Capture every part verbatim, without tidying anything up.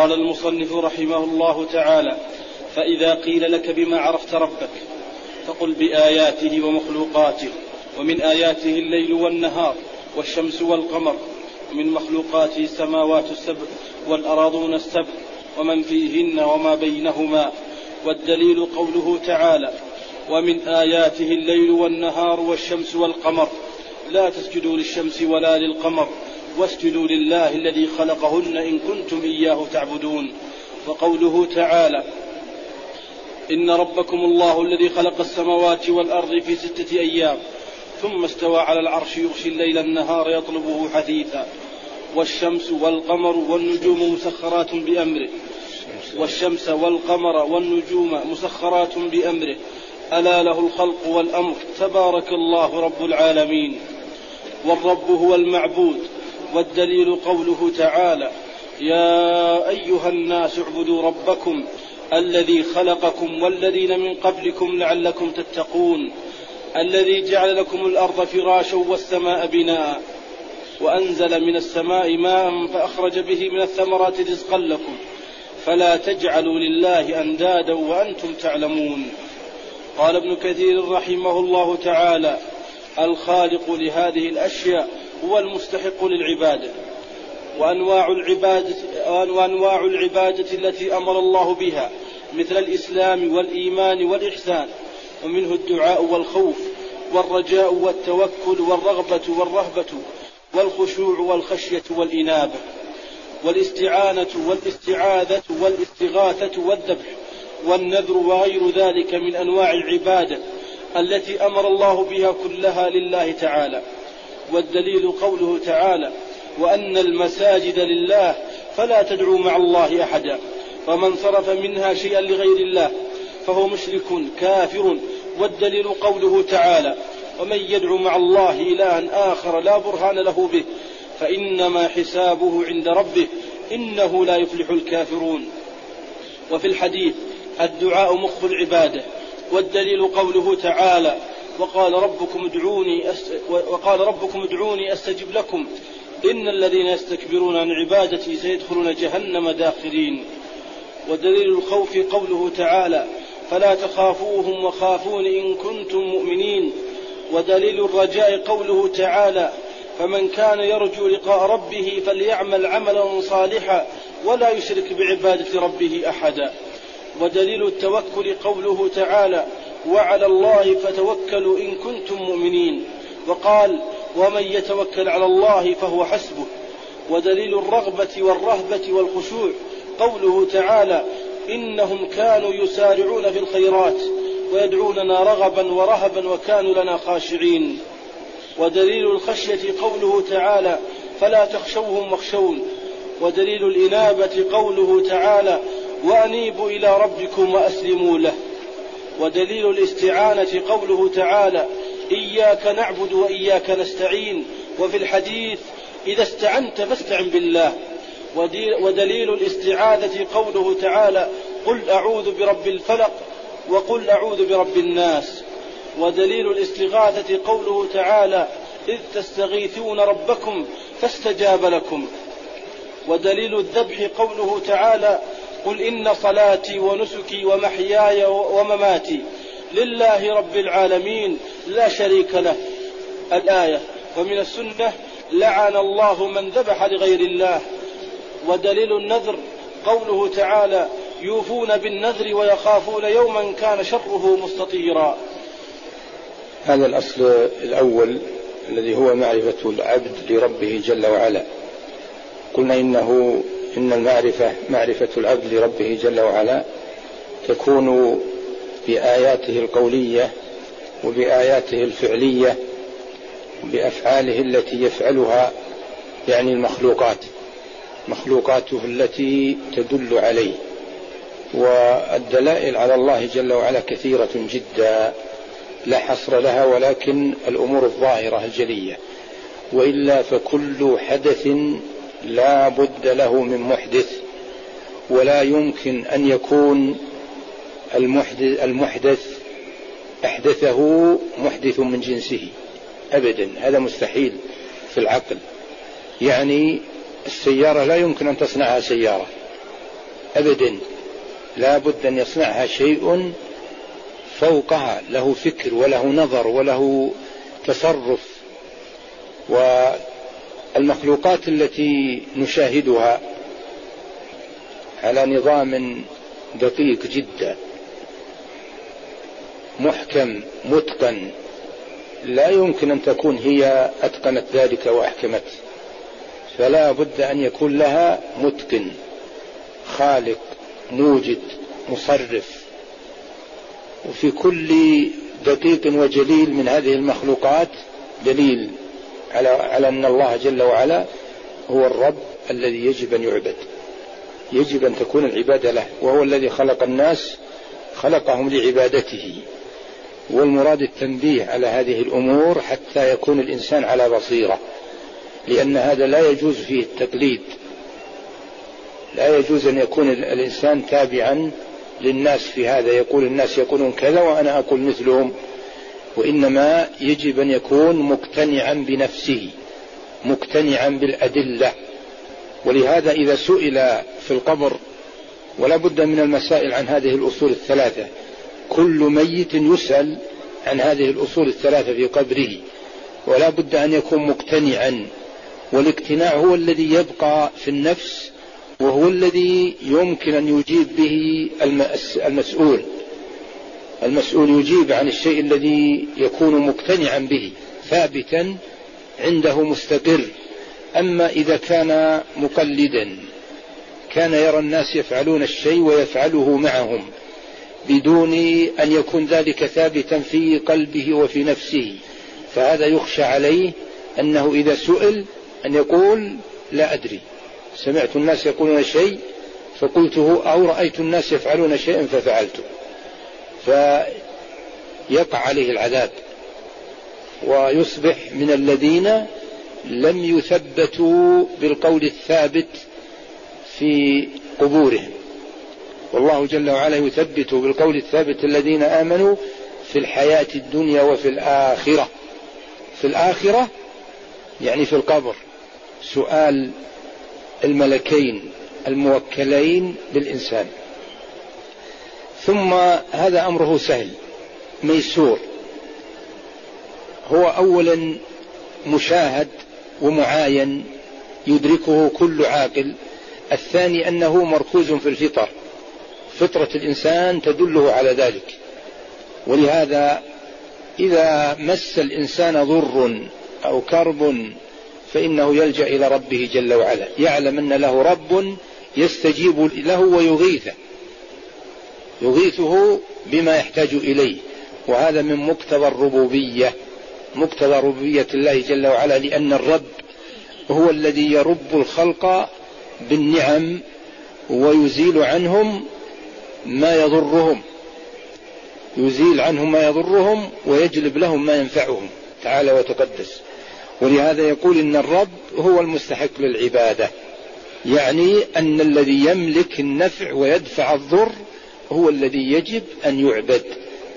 قال المصنف رحمه الله تعالى: فإذا قيل لك بما عرفت ربك فقل بآياته ومخلوقاته، ومن آياته الليل والنهار والشمس والقمر، ومن مخلوقاته السماوات السبع والأراضون السبع ومن فيهن وما بينهما. والدليل قوله تعالى: ومن آياته الليل والنهار والشمس والقمر، لا تسجدوا للشمس ولا للقمر واسجدوا لله الذي خلقهن إن كنتم إياه تعبدون. وقوله تعالى: إن ربكم الله الذي خلق السماوات والأرض في ستة أيام ثم استوى على العرش يغشي الليل النهار يطلبه حثيثا، والشمس والقمر والنجوم مسخرات بأمره والشمس والقمر والنجوم مسخرات بأمره، ألا له الخلق والأمر، تبارك الله رب العالمين. والرب هو المعبود، والدليل قوله تعالى: يا أيها الناس اعبدوا ربكم الذي خلقكم والذين من قبلكم لعلكم تتقون، الذي جعل لكم الأرض فراشا والسماء بناء، وأنزل من السماء ماء فأخرج به من الثمرات رزقا لكم، فلا تجعلوا لله أندادا وأنتم تعلمون. قال ابن كثير رحمه الله تعالى: الخالق لهذه الأشياء هو المستحق للعبادة، وأنواع العبادة, وأنواع العبادة التي أمر الله بها مثل الإسلام والإيمان والإحسان، ومنه الدعاء والخوف والرجاء والتوكل والرغبة والرهبة والخشوع والخشية والإنابة والاستعانة والاستعاذة والاستغاثة والذبح والنذر وغير ذلك من أنواع العبادة التي أمر الله بها كلها لله تعالى. والدليل قوله تعالى: وأن المساجد لله فلا تدعوا مع الله أحدا، فمن صرف منها شيئا لغير الله فهو مشرك كافر. والدليل قوله تعالى: ومن يدعو مع الله إلها آخر لا برهان له به فإنما حسابه عند ربه إنه لا يفلح الكافرون. وفي الحديث: الدعاء مخ العبادة، والدليل قوله تعالى: وقال ربكم ادعوني وقال ربكم ادعوني أستجب لكم إن الذين يستكبرون عن عبادتي سيدخلون جهنم داخرين. ودليل الخوف قوله تعالى: فلا تخافوهم وخافون إن كنتم مؤمنين. ودليل الرجاء قوله تعالى: فمن كان يرجو لقاء ربه فليعمل عملا صالحا ولا يشرك بعبادة ربه أحدا. ودليل التوكل قوله تعالى: وعلى الله فتوكلوا إن كنتم مؤمنين. وقال: ومن يتوكل على الله فهو حسبه. ودليل الرغبة والرهبة والخشوع قوله تعالى: إنهم كانوا يسارعون في الخيرات ويدعوننا رغبا ورهبا وكانوا لنا خاشعين. ودليل الخشية قوله تعالى: فلا تخشوهم واخشون. ودليل الإنابة قوله تعالى: وأنيبوا إلى ربكم وأسلموا له. ودليل الاستعانة قوله تعالى: إياك نعبد وإياك نستعين. وفي الحديث: إذا استعنت فاستعن بالله. ودليل الاستعاذة قوله تعالى: قل أعوذ برب الفلق وقل أعوذ برب الناس. ودليل الاستغاثة قوله تعالى: إذ تستغيثون ربكم فاستجاب لكم. ودليل الذبح قوله تعالى: قل إن صلاتي ونسكي ومحياي ومماتي لله رب العالمين لا شريك له، الآية. ومن السنة: لعن الله من ذبح لغير الله. ودليل النذر قوله تعالى: يوفون بالنذر ويخافون يوما كان شره مستطيرا. هذا الأصل الأول الذي هو معرفة العبد لربه جل وعلا. قلنا إنه إن المعرفة معرفة العبد لربه جل وعلا تكون بآياته القولية وبآياته الفعلية وبأفعاله التي يفعلها، يعني المخلوقات مخلوقاته التي تدل عليه. والدلائل على الله جل وعلا كثيرة جدا لا حصر لها، ولكن الأمور الظاهرة الجلية، وإلا فكل حدث لا بد له من محدث، ولا يمكن أن يكون المحدث, المحدث أحدثه محدث من جنسه أبدا، هذا مستحيل في العقل. يعني السيارة لا يمكن أن تصنعها سيارة، أبدا، لا بد أن يصنعها شيء فوقها له فكر وله نظر وله تصرف. والمخلوقات التي نشاهدها على نظام دقيق جدا محكم متقن، لا يمكن أن تكون هي أتقنت ذلك وأحكمت، فلا بد أن يكون لها متقن، خالق، موجد، مصرف. وفي كل دقيق وجليل من هذه المخلوقات دليل على على أن الله جل وعلا هو الرب الذي يجب أن يعبد، يجب أن تكون العبادة له، وهو الذي خلق الناس خلقهم لعبادته. والمراد التنبيه على هذه الأمور حتى يكون الإنسان على بصيرة، لأن هذا لا يجوز فيه التقليد، لا يجوز أن يكون الإنسان تابعا للناس في هذا، يقول الناس يقولون كذا وأنا أقول مثلهم، وإنما يجب أن يكون مقتنعا بنفسه، مقتنعا بالأدلة. ولهذا إذا سئل في القبر، ولا بد من المسائل عن هذه الأصول الثلاثة، كل ميت يسأل عن هذه الأصول الثلاثة في قبره، ولا بد أن يكون مقتنعا، والاقتناع هو الذي يبقى في النفس، وهو الذي يمكن أن يجيب به المسؤول. المسؤول يجيب عن الشيء الذي يكون مقتنعا به، ثابتا عنده، مستقر. أما إذا كان مقلدا، كان يرى الناس يفعلون الشيء ويفعله معهم بدون أن يكون ذلك ثابتا في قلبه وفي نفسه، فهذا يخشى عليه أنه إذا سئل أن يقول لا أدري، سمعت الناس يقولون شيء فقلته، أو رأيت الناس يفعلون شيئا ففعلته، فيقع عليه العذاب ويصبح من الذين لم يثبتوا بالقول الثابت في قبورهم. والله جل وعلا يثبت بالقول الثابت الذين آمنوا في الحياة الدنيا وفي الآخرة. في الآخرة يعني في القبر، سؤال الملكين الموكلين للإنسان. ثم هذا أمره سهل ميسور، هو أولا مشاهد ومعاين يدركه كل عاقل. الثاني أنه مركوز في الفطر، فطرة الإنسان تدله على ذلك. ولهذا إذا مس الإنسان ضر أو كرب فإنه يلجأ إلى ربه جل وعلا، يعلم أن له رب يستجيب له ويغيثه، يغيثه بما يحتاج إليه. وهذا من مقتضى الربوبية، مقتضى ربوبية الله جل وعلا، لأن الرب هو الذي يرب الخلق بالنعم ويزيل عنهم ما يضرهم، يزيل عنهم ما يضرهم ويجلب لهم ما ينفعهم، تعالى وتقدس. ولهذا يقول إن الرب هو المستحق للعبادة، يعني أن الذي يملك النفع ويدفع الضر هو الذي يجب أن يعبد،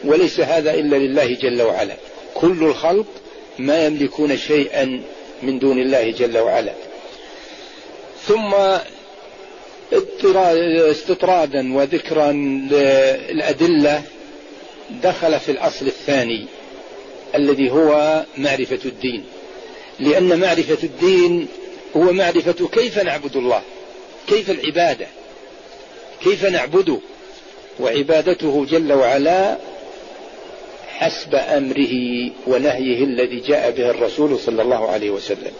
وليس هذا إلا لله جل وعلا. كل الخلق ما يملكون شيئا من دون الله جل وعلا. ثم استطرادا وذكرا للأدلة دخل في الأصل الثاني الذي هو معرفة الدين، لأن معرفة الدين هو معرفة كيف نعبد الله، كيف العبادة، كيف نعبده. وعبادته جل وعلا حسب أمره ونهيه الذي جاء به الرسول صلى الله عليه وسلم،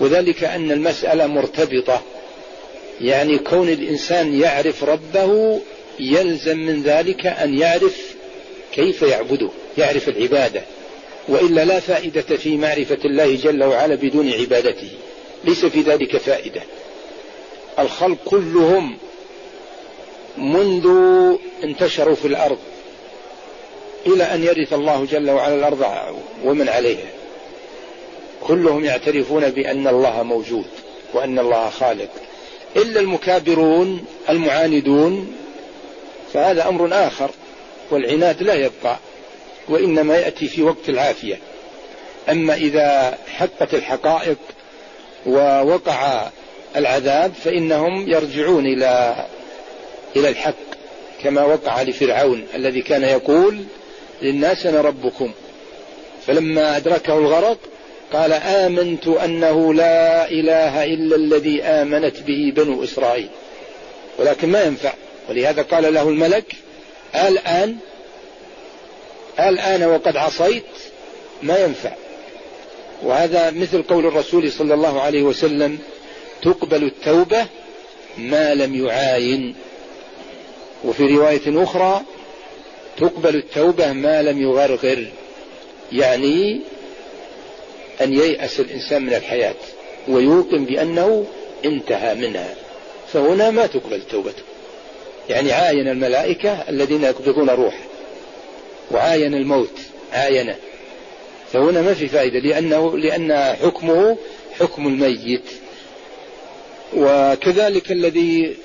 وذلك أن المسألة مرتبطة، يعني كون الإنسان يعرف ربه يلزم من ذلك أن يعرف كيف يعبده، يعرف العبادة، وإلا لا فائدة في معرفة الله جل وعلا بدون عبادته، ليس في ذلك فائدة. الخلق كلهم منذ انتشروا في الأرض إلى أن يرث الله جل وعلا الأرض ومن عليها، كلهم يعترفون بأن الله موجود وأن الله خالق، إلا المكابرون المعاندون، فهذا أمر آخر، والعناد لا يبقى وإنما يأتي في وقت العافية. أما إذا حقت الحقائق ووقع العذاب فإنهم يرجعون إلى إلى الحق، كما وقع لفرعون الذي كان يقول للناس أنا ربكم، فلما أدركه الغرق قال آمنت أنه لا إله إلا الذي آمنت به بنو إسرائيل، ولكن ما ينفع. ولهذا قال له الملك الآن الآن وقد عصيت ما ينفع. وهذا مثل قول الرسول صلى الله عليه وسلم تقبل التوبة ما لم يعاين، وفي رواية أخرى تقبل التوبة ما لم يغرغر، يعني أن ييأس الإنسان من الحياة ويوقن بأنه انتهى منها، فهنا ما تقبل توبته. يعني عاين الملائكة الذين يقبضون روحه، وعاين الموت عاينه، فهنا ما في فائدة لأنه لأن حكمه حكم الميت. وكذلك الذي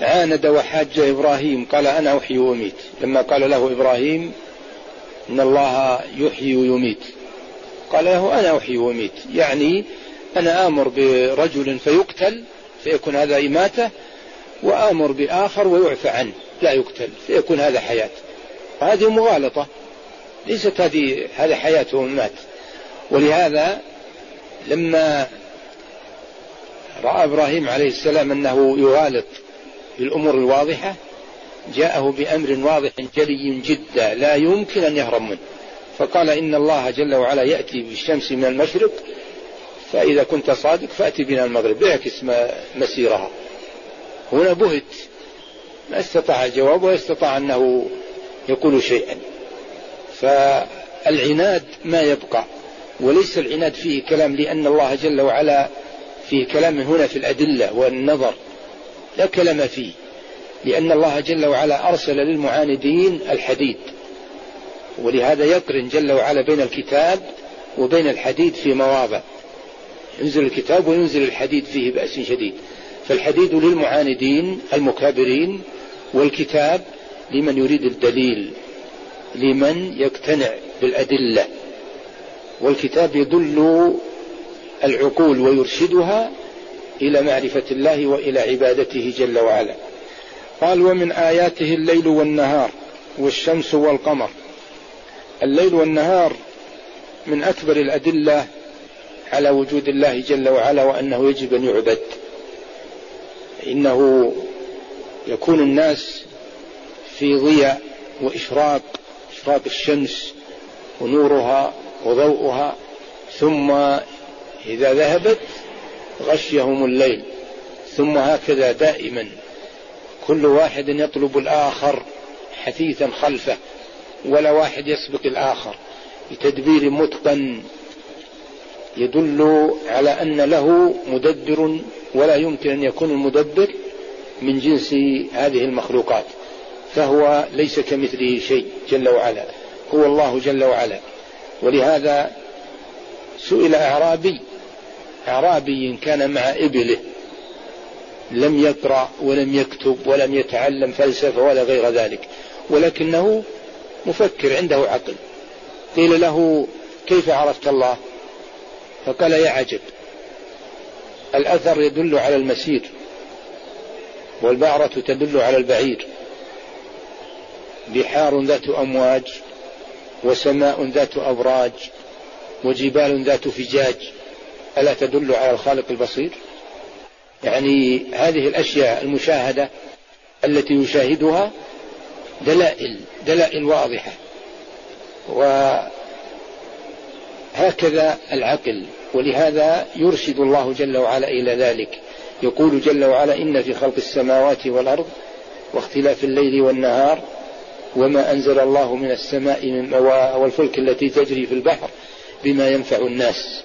عاند وحاج إبراهيم قال أنا أحيي وأميت، لما قال له إبراهيم إن الله يحيي ويميت قال له أنا أحيي وأميت، يعني أنا آمر برجل فيقتل فيكون هذا إماتة، وآمر بآخر ويعفى عنه لا يقتل فيكون هذا حياة. هذه مغالطة، ليست هذه هذا حياته مات. ولهذا لما رأى إبراهيم عليه السلام أنه يغالط بالأمور الواضحة جاءه بأمر واضح جلي جدا لا يمكن أن يهرب منه، فقال إن الله جل وعلا يأتي بالشمس من المشرق فإذا كنت صادق فأتي بنا المغرب، يعكس مسيرها. هنا بهت، ما استطاع الجواب واستطاع أنه يقول شيئا. فالعناد ما يبقى، وليس العناد فيه كلام، لأن الله جل وعلا فيه كلام هنا في الأدلة والنظر لا كلام فيه، لأن الله جل وعلا أرسل للمعاندين الحديد، ولهذا يقرن جل وعلا بين الكتاب وبين الحديد في مواضع، ينزل الكتاب وينزل الحديد فيه بأس شديد، فالحديد للمعاندين المكابرين، والكتاب لمن يريد الدليل لمن يقتنع بالأدلة، والكتاب يدل العقول ويرشدها إلى معرفة الله وإلى عبادته جل وعلا. قال ومن آياته الليل والنهار والشمس والقمر. الليل والنهار من أكبر الأدلة على وجود الله جل وعلا وأنه يجب أن يعبد، إنه يكون الناس في ضياء وإشراق، إشراق الشمس ونورها وضوءها، ثم إذا ذهبت غشيهم الليل، ثم هكذا دائما كل واحد يطلب الآخر حثيثا خلفه، ولا واحد يسبق الآخر، بتدبير متقن يدل على أن له مدبر، ولا يمكن أن يكون المدبر من جنس هذه المخلوقات، فهو ليس كمثله شيء جل وعلا، هو الله جل وعلا. ولهذا سئل أعرابي أعرابي كان مع إبله، لم يقرأ ولم يكتب ولم يتعلم فلسفة ولا غير ذلك، ولكنه مفكر عنده عقل، قيل له كيف عرفت الله؟ فقال يا عجب، الأثر يدل على المسير، والبعرة تدل على البعير، بحار ذات أمواج، وسماء ذات أبراج، وجبال ذات فجاج، ألا تدل على الخالق البصير؟ يعني هذه الأشياء المشاهدة التي يشاهدها دلائل دلائل واضحة، وهكذا العقل. ولهذا يرشد الله جل وعلا إلى ذلك، يقول جل وعلا إن في خلق السماوات والأرض واختلاف الليل والنهار وما أنزل الله من السماء من والفلك التي تجري في البحر بما ينفع الناس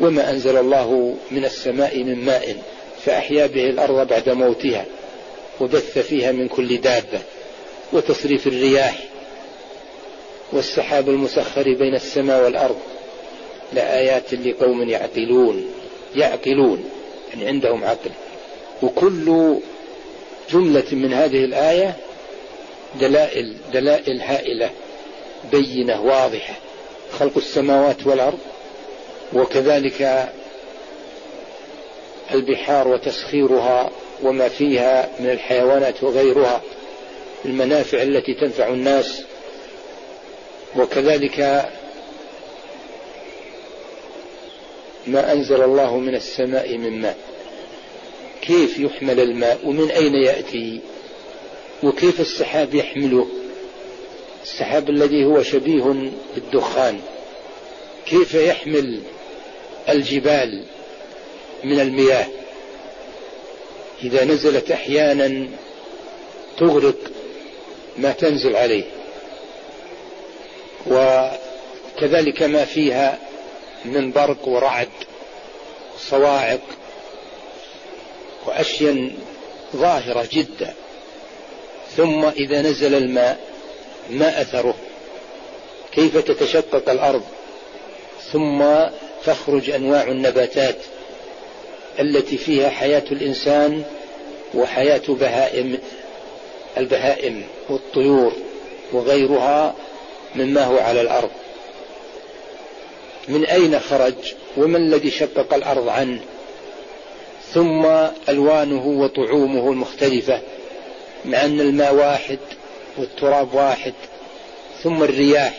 وما أنزل الله من السماء من ماء فأحيا به الأرض بعد موتها وبث فيها من كل دابة وتصريف الرياح والسحاب المسخر بين السماء والأرض لآيات لقوم يعقلون يعقلون يعني عندهم عقل. وكل جملة من هذه الآية دلائل دلائل هائلة بينة واضحة، خلق السماوات والأرض، وكذلك البحار وتسخيرها وما فيها من الحيوانات وغيرها المنافع التي تنفع الناس، وكذلك ما أنزل الله من السماء من ماء، كيف يحمل الماء ومن أين يأتي وكيف السحاب يحمله، السحاب الذي هو شبيه بالدخان كيف يحمل الجبال من المياه إذا نزلت أحيانا تغرق ما تنزل عليه، وكذلك ما فيها من برق ورعد صواعق وأشياء ظاهرة جدا. ثم إذا نزل الماء ما أثره، كيف تتشقق الأرض ثم تخرج أنواع النباتات التي فيها حياة الإنسان وحياة بهائم البهائم والطيور وغيرها مما هو على الأرض، من أين خرج ومن الذي شقق الأرض عنه، ثم ألوانه وطعومه المختلفة مع أن الماء واحد والتراب واحد. ثم الرياح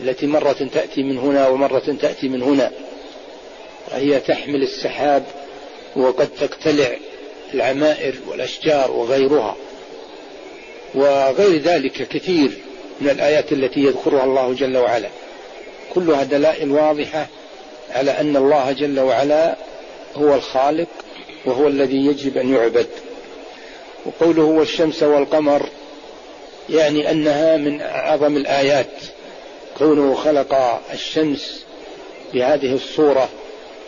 التي مرة تأتي من هنا ومرة تأتي من هنا، هي تحمل السحاب وقد تقتلع العمائر والأشجار وغيرها، وغير ذلك كثير من الآيات التي يذكرها الله جل وعلا، كلها دلائل واضحة على أن الله جل وعلا هو الخالق وهو الذي يجب أن يعبد. وقوله والشمس والقمر يعني أنها من أعظم الآيات، كونه خلق الشمس بهذه الصورة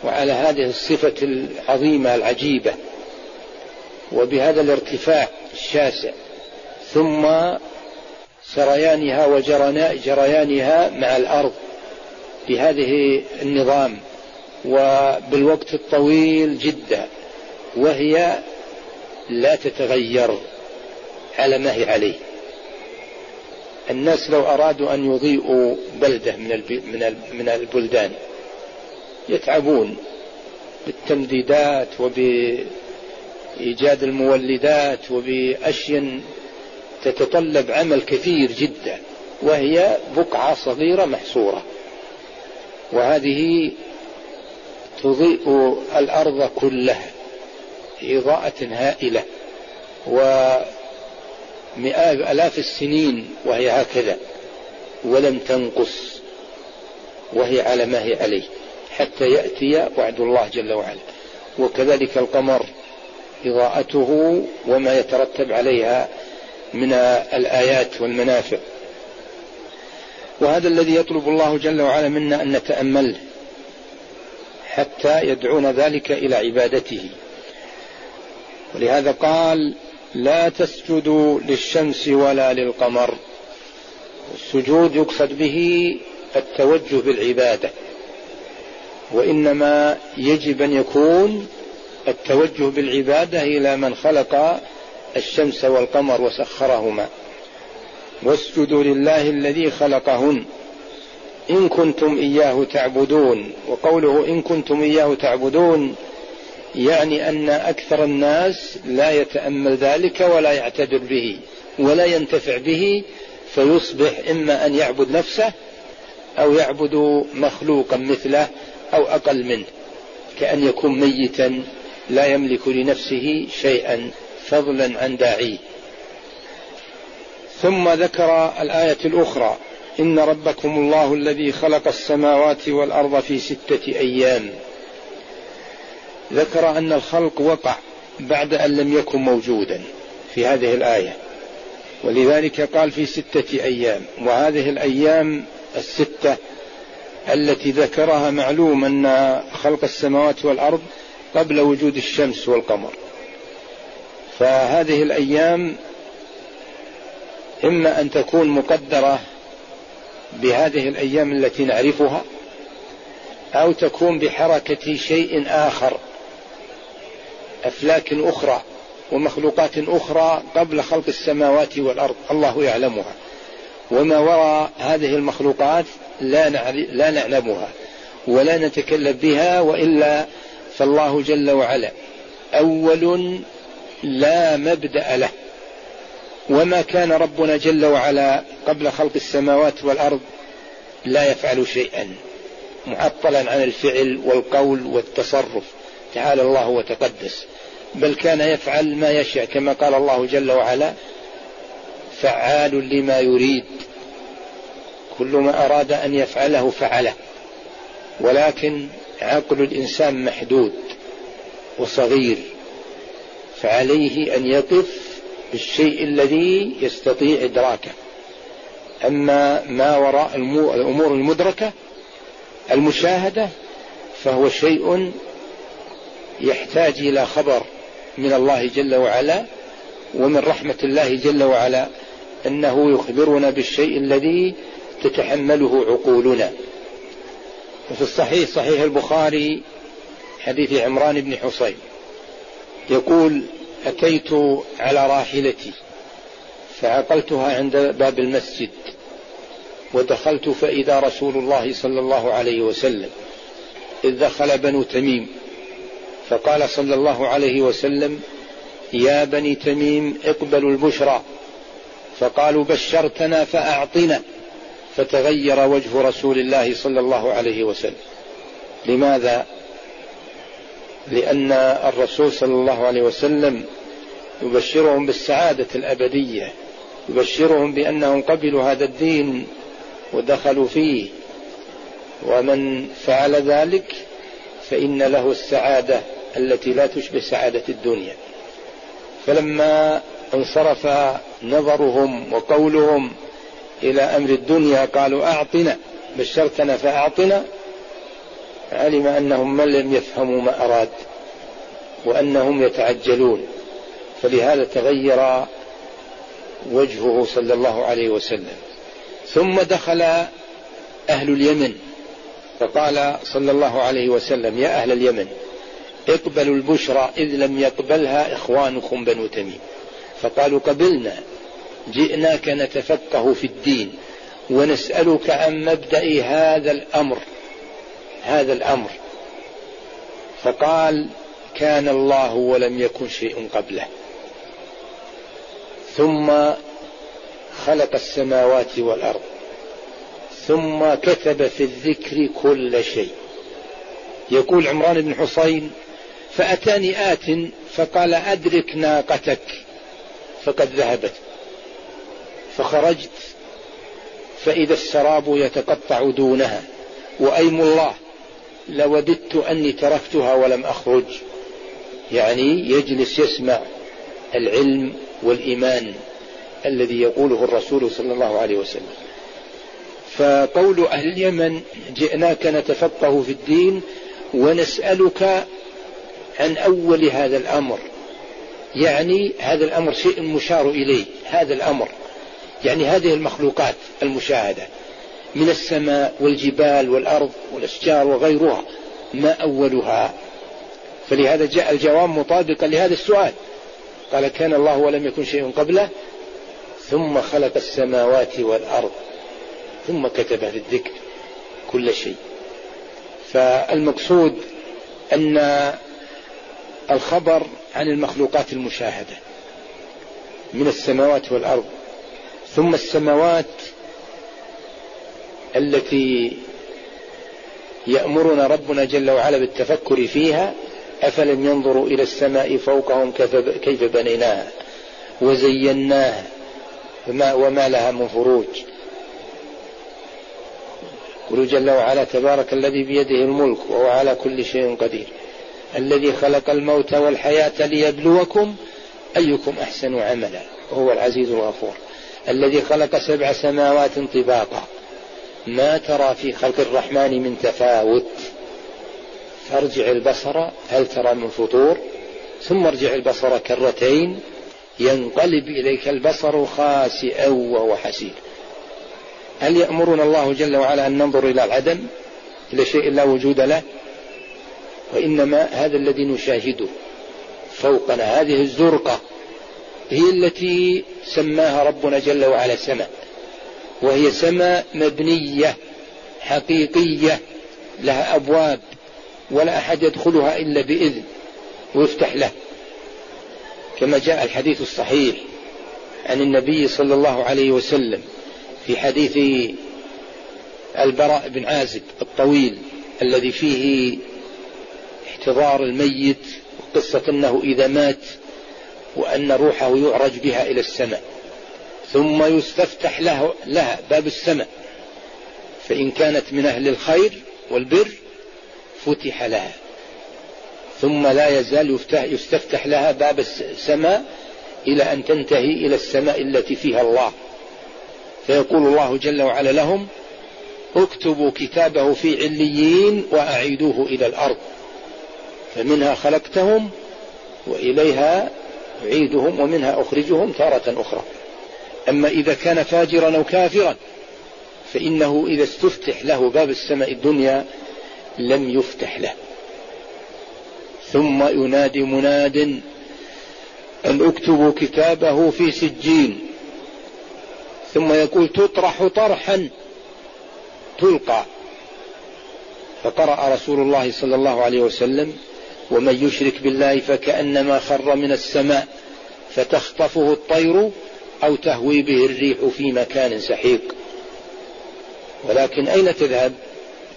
وعلى هذه الصفة العظيمة العجيبة وبهذا الارتفاع الشاسع، ثم سريانها وجريانها مع الأرض بهذه النظام وبالوقت الطويل جدا، وهي لا تتغير على ما هي عليه. الناس لو أرادوا أن يضيئوا بلدة من البلدان يتعبون بالتمديدات وبإيجاد المولدات وبأشياء تتطلب عمل كثير جدا، وهي بقعة صغيرة محصورة، وهذه تضيء الأرض كلها إضاءة هائلة ومئات آلاف السنين وهي هكذا ولم تنقص، وهي على ما هي عليه حتى يأتي وعد الله جل وعلا. وكذلك القمر إضاءته وما يترتب عليها من الآيات والمنافع. وهذا الذي يطلب الله جل وعلا منا أن نتأمله حتى يدعون ذلك إلى عبادته. ولهذا قال لا تسجدوا للشمس ولا للقمر. السجود يقصد به التوجه بالعبادة، وإنما يجب أن يكون التوجه بالعبادة إلى من خلق الشمس والقمر وسخرهما. واسجدوا لله الذي خلقهن إن كنتم إياه تعبدون. وقوله إن كنتم إياه تعبدون يعني أن أكثر الناس لا يتأمل ذلك ولا يعتبر به ولا ينتفع به، فيصبح إما أن يعبد نفسه أو يعبد مخلوقا مثله أو أقل منه، كأن يكون ميتا لا يملك لنفسه شيئا فضلا عن داعيه. ثم ذكر الآية الأخرى إن ربكم الله الذي خلق السماوات والأرض في ستة أيام. ذكر أن الخلق وقع بعد أن لم يكن موجودا في هذه الآية، ولذلك قال في ستة أيام، وهذه الأيام الستة التي ذكرها معلوم أن خلق السماوات والأرض قبل وجود الشمس والقمر، فهذه الأيام إما أن تكون مقدرة بهذه الأيام التي نعرفها أو تكون بحركة شيء آخر، أفلاك أخرى ومخلوقات أخرى قبل خلق السماوات والأرض الله يعلمها، وما وراء هذه المخلوقات لا نعلمها ولا نتكلم بها، وإلا فالله جل وعلا أول لا مبدأ له. وما كان ربنا جل وعلا قبل خلق السماوات والأرض لا يفعل شيئا معطلا عن الفعل والقول والتصرف، تعالى الله وتقدس، بل كان يفعل ما يشاء، كما قال الله جل وعلا فعال لما يريد، كل ما أراد أن يفعله فعله. ولكن عقل الإنسان محدود وصغير، فعليه أن يقف بالشيء الذي يستطيع إدراكه. أما ما وراء الأمور المدركة المشاهدة فهو شيء يحتاج إلى خبر من الله جل وعلا ومن رحمة الله جل وعلا، أنه يخبرنا بالشيء الذي تتحمله عقولنا. وفي الصحيح صحيح البخاري حديث عمران بن حصين يقول أتيت على راحلتي فعقلتها عند باب المسجد، ودخلت فإذا رسول الله صلى الله عليه وسلم، إذ دخل بنو تميم، فقال صلى الله عليه وسلم يا بني تميم اقبلوا البشرى، فقالوا بشرتنا فأعطنا، فتغير وجه رسول الله صلى الله عليه وسلم. لماذا؟ لأن الرسول صلى الله عليه وسلم يبشرهم بالسعادة الأبدية، يبشرهم بأنهم قبلوا هذا الدين ودخلوا فيه، ومن فعل ذلك فإن له السعادة التي لا تشبه سعادة الدنيا. فلما انصرف نظرهم وقولهم إلى أمر الدنيا قالوا أعطنا بشرتنا فأعطنا، علم أنهم من لم يفهموا ما أراد وأنهم يتعجلون، فلهذا تغير وجهه صلى الله عليه وسلم. ثم دخل أهل اليمن فقال صلى الله عليه وسلم يا أهل اليمن اقبلوا البشرى، إذ لم يقبلها إخوانكم بنو تميم، فقالوا قبلنا، جئناك نتفقه في الدين ونسألك عن مبدأ هذا الأمر هذا الأمر فقال كان الله ولم يكن شيء قبله، ثم خلق السماوات والأرض، ثم كتب في الذكر كل شيء. يقول عمران بن حصين فأتاني آت فقال أدرك ناقتك فقد ذهبت، فخرجت فإذا السراب يتقطع دونها، وأيم الله لوددت أني تركتها ولم أخرج. يعني يجلس يسمع العلم والإيمان الذي يقوله الرسول صلى الله عليه وسلم. فقول أهل اليمن جئناك نتفقه في الدين ونسألك عن أول هذا الأمر، يعني هذا الأمر شيء مشار إليه، هذا الأمر يعني هذه المخلوقات المشاهدة من السماء والجبال والأرض والأشجار وغيرها، ما أولها؟ فلهذا جاء الجواب مطابقا لهذا السؤال، قال كان الله ولم يكن شيء قبله، ثم خلق السماوات والأرض، ثم كتب في الذكر كل شيء. فالمقصود أن الخبر عن المخلوقات المشاهدة من السماوات والأرض، ثم السماوات التي يأمرنا ربنا جل وعلا بالتفكر فيها، أفلم ينظروا إلى السماء فوقهم كيف بنيناها وزيناها وما لها من فروج. قل جل وعلا تبارك الذي بيده الملك وهو على كل شيء قدير، الذي خلق الموت والحياة ليبلوكم أيكم أحسن عملا وهو العزيز الغفور، الذي خلق سبع سماوات طباقا ما ترى في خلق الرحمن من تفاوت، فارجع البصر هل ترى من فطور، ثم ارجع البصر كرتين ينقلب إليك البصر خاسئا وهو حسير. هل يأمرنا الله جل وعلا أن ننظر إلى العدم، إلى شيء لا وجود له؟ وإنما هذا الذي نشاهده فوقنا، هذه الزرقة هي التي سماها ربنا جل وعلا سماء، وهي سماء مبنية حقيقية لها أبواب ولا أحد يدخلها إلا بإذن ويفتح له، كما جاء الحديث الصحيح عن النبي صلى الله عليه وسلم في حديث البراء بن عازب الطويل الذي فيه احتضار الميت وقصة أنه إذا مات وأن روحه يعرج بها إلى السماء ثم يستفتح له لها باب السماء، فإن كانت من أهل الخير والبر فتح لها، ثم لا يزال يستفتح لها باب السماء إلى أن تنتهي إلى السماء التي فيها الله، فيقول الله جل وعلا لهم: اكتبوا كتابه في عليين وأعيدوه إلى الأرض، فمنها خلقتهم وإليها أعيدهم ومنها أخرجهم تارة أخرى. أما إذا كان فاجرا أو كافرا فإنه إذا استفتح له باب السماء الدنيا لم يفتح له. ثم ينادي مناد أن اكتبوا كتابه في سجين، ثم يقول: تطرح طرحا تلقى. فقرأ رسول الله صلى الله عليه وسلم: ومن يشرك بالله فكأنما خر من السماء فتخطفه الطير أو تهوي به الريح في مكان سحيق. ولكن أين تذهب؟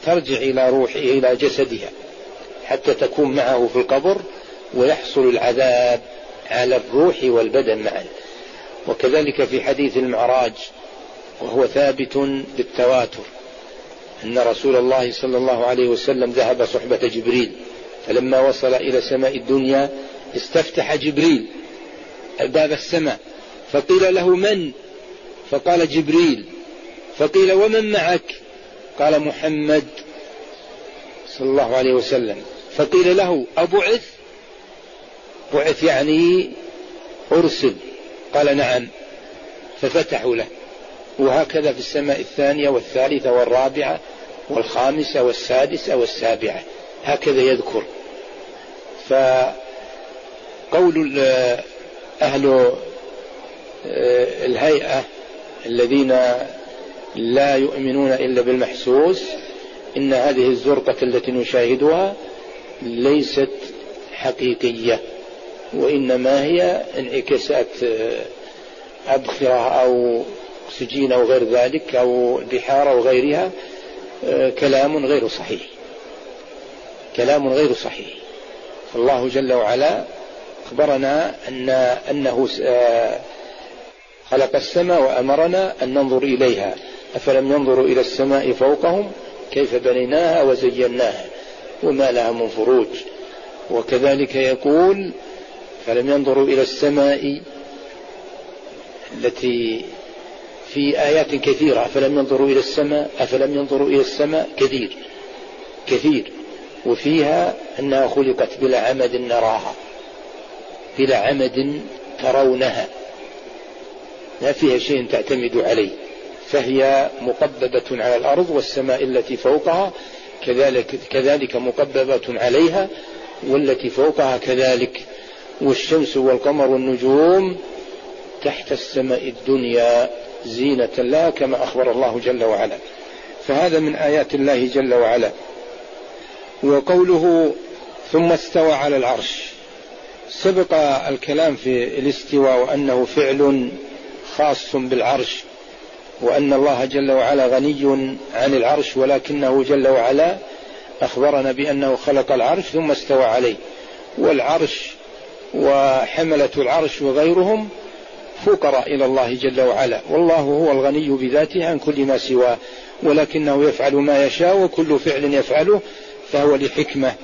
ترجع إلى روحه إلى جسدها حتى تكون معه في القبر ويحصل العذاب على الروح والبدن معا. وكذلك في حديث المعراج، وهو ثابت بالتواتر، أن رسول الله صلى الله عليه وسلم ذهب صحبة جبريل، فلما وصل إلى سماء الدنيا استفتح جبريل باب السماء فقيل له: من؟ فقال: جبريل. فقيل: ومن معك؟ قال: محمد صلى الله عليه وسلم. فقيل له: أبعث؟ بعث يعني أرسل. قال: نعم. ففتحوا له. وهكذا في السماء الثانية والثالثة والرابعة والخامسة والسادسة والسابعة، هكذا يذكر. فقول أهل الهيئة الذين لا يؤمنون إلا بالمحسوس إن هذه الزرقة التي نشاهدها ليست حقيقية، وإنما هي انعكاسات أبخرة أو سجين أو غير ذلك أو بحارة وغيرها، كلام غير صحيح، كلام غير صحيح. فالله جل وعلا أخبرنا أن أنه خلق السماء وأمرنا أن ننظر إليها، أفلم ينظروا إلى السماء فوقهم كيف بنيناها وزيناها وما لها من فروج. وكذلك يقول: فلم ينظروا إلى السماء، التي في آيات كثيرة، أفلم ينظروا إلى السماء، أفلم ينظروا إلى السماء، كثير كثير، وفيها أنها خلقت بلا عمد نراها، بلا عمد ترونها، لا فيها شيء تعتمد عليه، فهي مقببة على الأرض، والسماء التي فوقها كذلك, كذلك مقببة عليها، والتي فوقها كذلك، والشمس والقمر والنجوم تحت السماء الدنيا زينة لها كما أخبر الله جل وعلا. فهذا من آيات الله جل وعلا. وقوله: ثم استوى على العرش، سبق الكلام في الاستواء وأنه فعل خاص بالعرش، وأن الله جل وعلا غني عن العرش، ولكنه جل وعلا أخبرنا بأنه خلق العرش ثم استوى عليه، والعرش وحملة العرش وغيرهم فقراء إلى الله جل وعلا، والله هو الغني بذاته عن كل ما سواه، ولكنه يفعل ما يشاء، وكل فعل يفعله فهو لحكمة،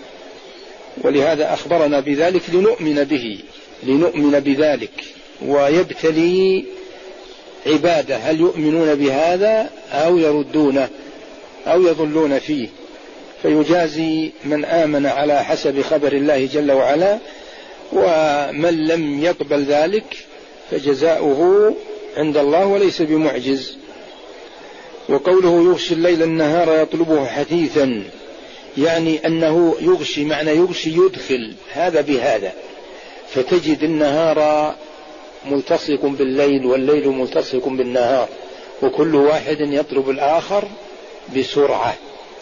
ولهذا أخبرنا بذلك لنؤمن به، لنؤمن بذلك. ويبتلي عباده هل يؤمنون بهذا أو يردونه أو يضلون فيه، فيجازي من آمن على حسب خبر الله جل وعلا، ومن لم يقبل ذلك فجزاؤه عند الله وليس بمعجز. وقوله: يغشي الليل النهار يطلبه حثيثا، يعني أنه يغشي، معنى يغشي يدخل هذا بهذا، فتجد النهار ملتصق بالليل والليل ملتصق بالنهار، وكل واحد يطلب الآخر بسرعة،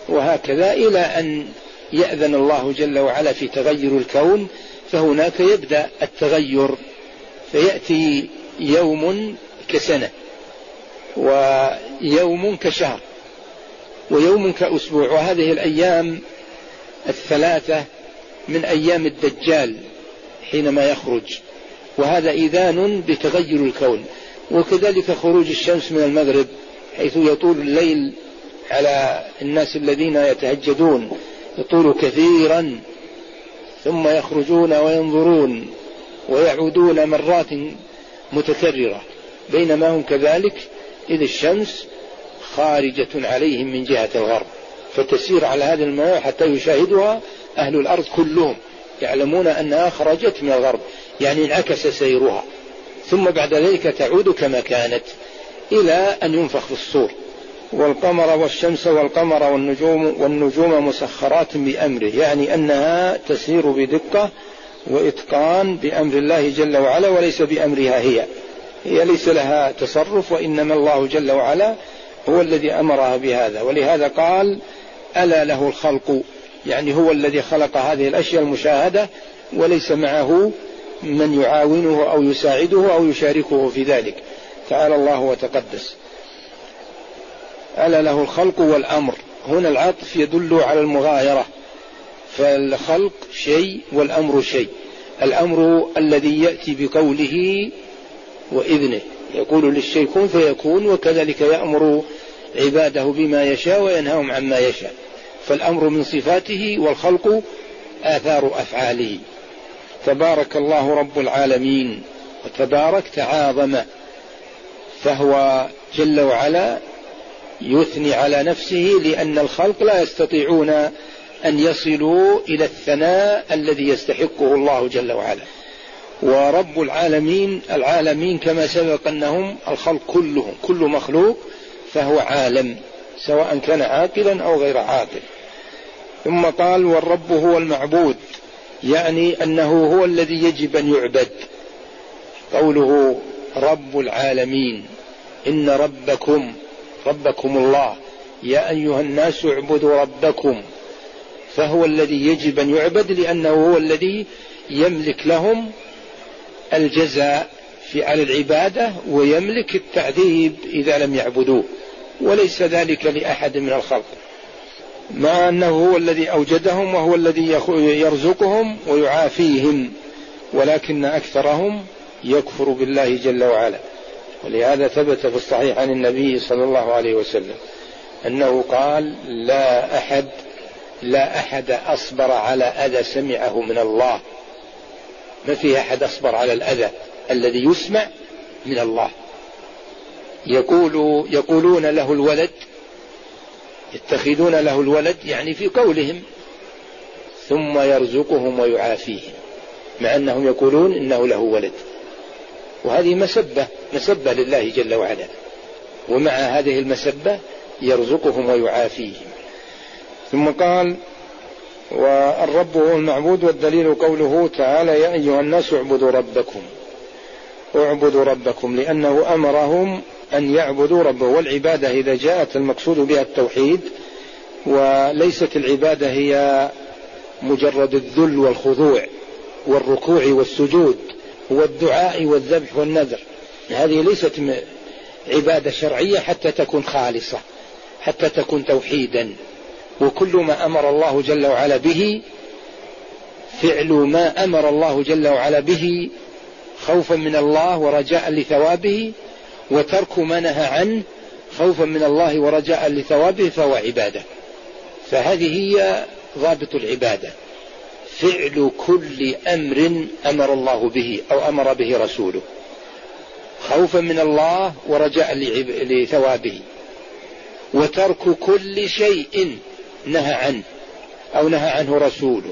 وهكذا إلى أن يأذن الله جل وعلا في تغير الكون، فهناك يبدأ التغير فيأتي يوم كسنة، ويوم كشهر، ويوم كأسبوع. وهذه الأيام الثلاثة من أيام الدجال حينما يخرج، وهذا إذان بتغير الكون. وكذلك خروج الشمس من المغرب حيث يطول الليل على الناس الذين يتهجدون، يطول كثيرا ثم يخرجون وينظرون ويعودون مرات متكررة، بينما هم كذلك إذ الشمس خارجة عليهم من جهة الغرب، فتسير على هذه المواقع حتى يشاهدها أهل الأرض كلهم، يعلمون أنها خرجت من الغرب، يعني انعكس سيرها. ثم بعد ذلك تعود كما كانت إلى أن ينفخ في الصور. والقمر والشمس والقمر والنجوم, والنجوم مسخرات بأمره، يعني أنها تسير بدقة وإتقان بأمر الله جل وعلا، وليس بأمرها هي هي ليس لها تصرف، وإنما الله جل وعلا هو الذي أمرها بهذا. ولهذا قال ألا له الخلق، يعني هو الذي خلق هذه الأشياء المشاهدة، وليس معه من يعاونه أو يساعده أو يشاركه في ذلك، تعالى الله وتقدس. ألا له الخلق والأمر، هنا العطف يدل على المغايرة، فالخلق شيء والأمر شيء. الأمر الذي يأتي بقوله وإذنه، يقول للشيء كن فيكون، وكذلك يأمر عباده بما يشاء وينهاهم عما يشاء، فالأمر من صفاته، والخلق آثار أفعاله. تبارك الله رب العالمين، وتبارك تعاظم، فهو جل وعلا يثني على نفسه، لأن الخلق لا يستطيعون أن يصلوا إلى الثناء الذي يستحقه الله جل وعلا. ورب العالمين، العالمين كما سبق أنهم الخلق كلهم، كل مخلوق فهو عالم، سواء كان عاقلا أو غير عاقل. ثم قال والرب هو المعبود، يعني أنه هو الذي يجب أن يعبد. قوله رب العالمين، إن ربكم ربكم الله يا أيها الناس اعبدوا ربكم، فهو الذي يجب أن يعبد، لأنه هو الذي يملك لهم الجزاء في على العبادة، ويملك التعذيب إذا لم يعبدوه، وليس ذلك لأحد من الخلق، مع أنه هو الذي أوجدهم وهو الذي يرزقهم ويعافيهم، ولكن أكثرهم يكفر بالله جل وعلا. ولهذا ثبت في الصحيح عن النبي صلى الله عليه وسلم أنه قال لا أحد لا أحد أصبر على أذى سمعه من الله، ما فيه أحد أصبر على الأذى الذي يسمع من الله. يقول يقولون له الولد، يتخذون له الولد، يعني في قولهم، ثم يرزقهم ويعافيهم، مع أنهم يقولون إنه له ولد، وهذه مسبة مسبة لله جل وعلا، ومع هذه المسبة يرزقهم ويعافيهم. ثم قال والرب هو المعبود، والدليل قوله تعالى يا أيها الناس اعبدوا ربكم اعبدوا ربكم لأنه أمرهم أن يعبدوا ربه. والعبادة إذا جاءت المقصود بها التوحيد، وليست العبادة هي مجرد الذل والخضوع والركوع والسجود والدعاء والذبح والنذر، هذه ليست عبادة شرعية حتى تكون خالصة، حتى تكون توحيدا. وكل ما أمر الله جل وعلا به، فعل ما أمر الله جل وعلا به خوفا من الله ورجاء لثوابه، وترك ما نهى عنه خوفا من الله ورجاء لثوابه، فهو عبادة. فهذه هي ضابط العبادة، فعل كل أمر أمر الله به أو أمر به رسوله خوفا من الله ورجاء لثوابه، وترك كل شيء نهى عنه أو نهى عنه رسوله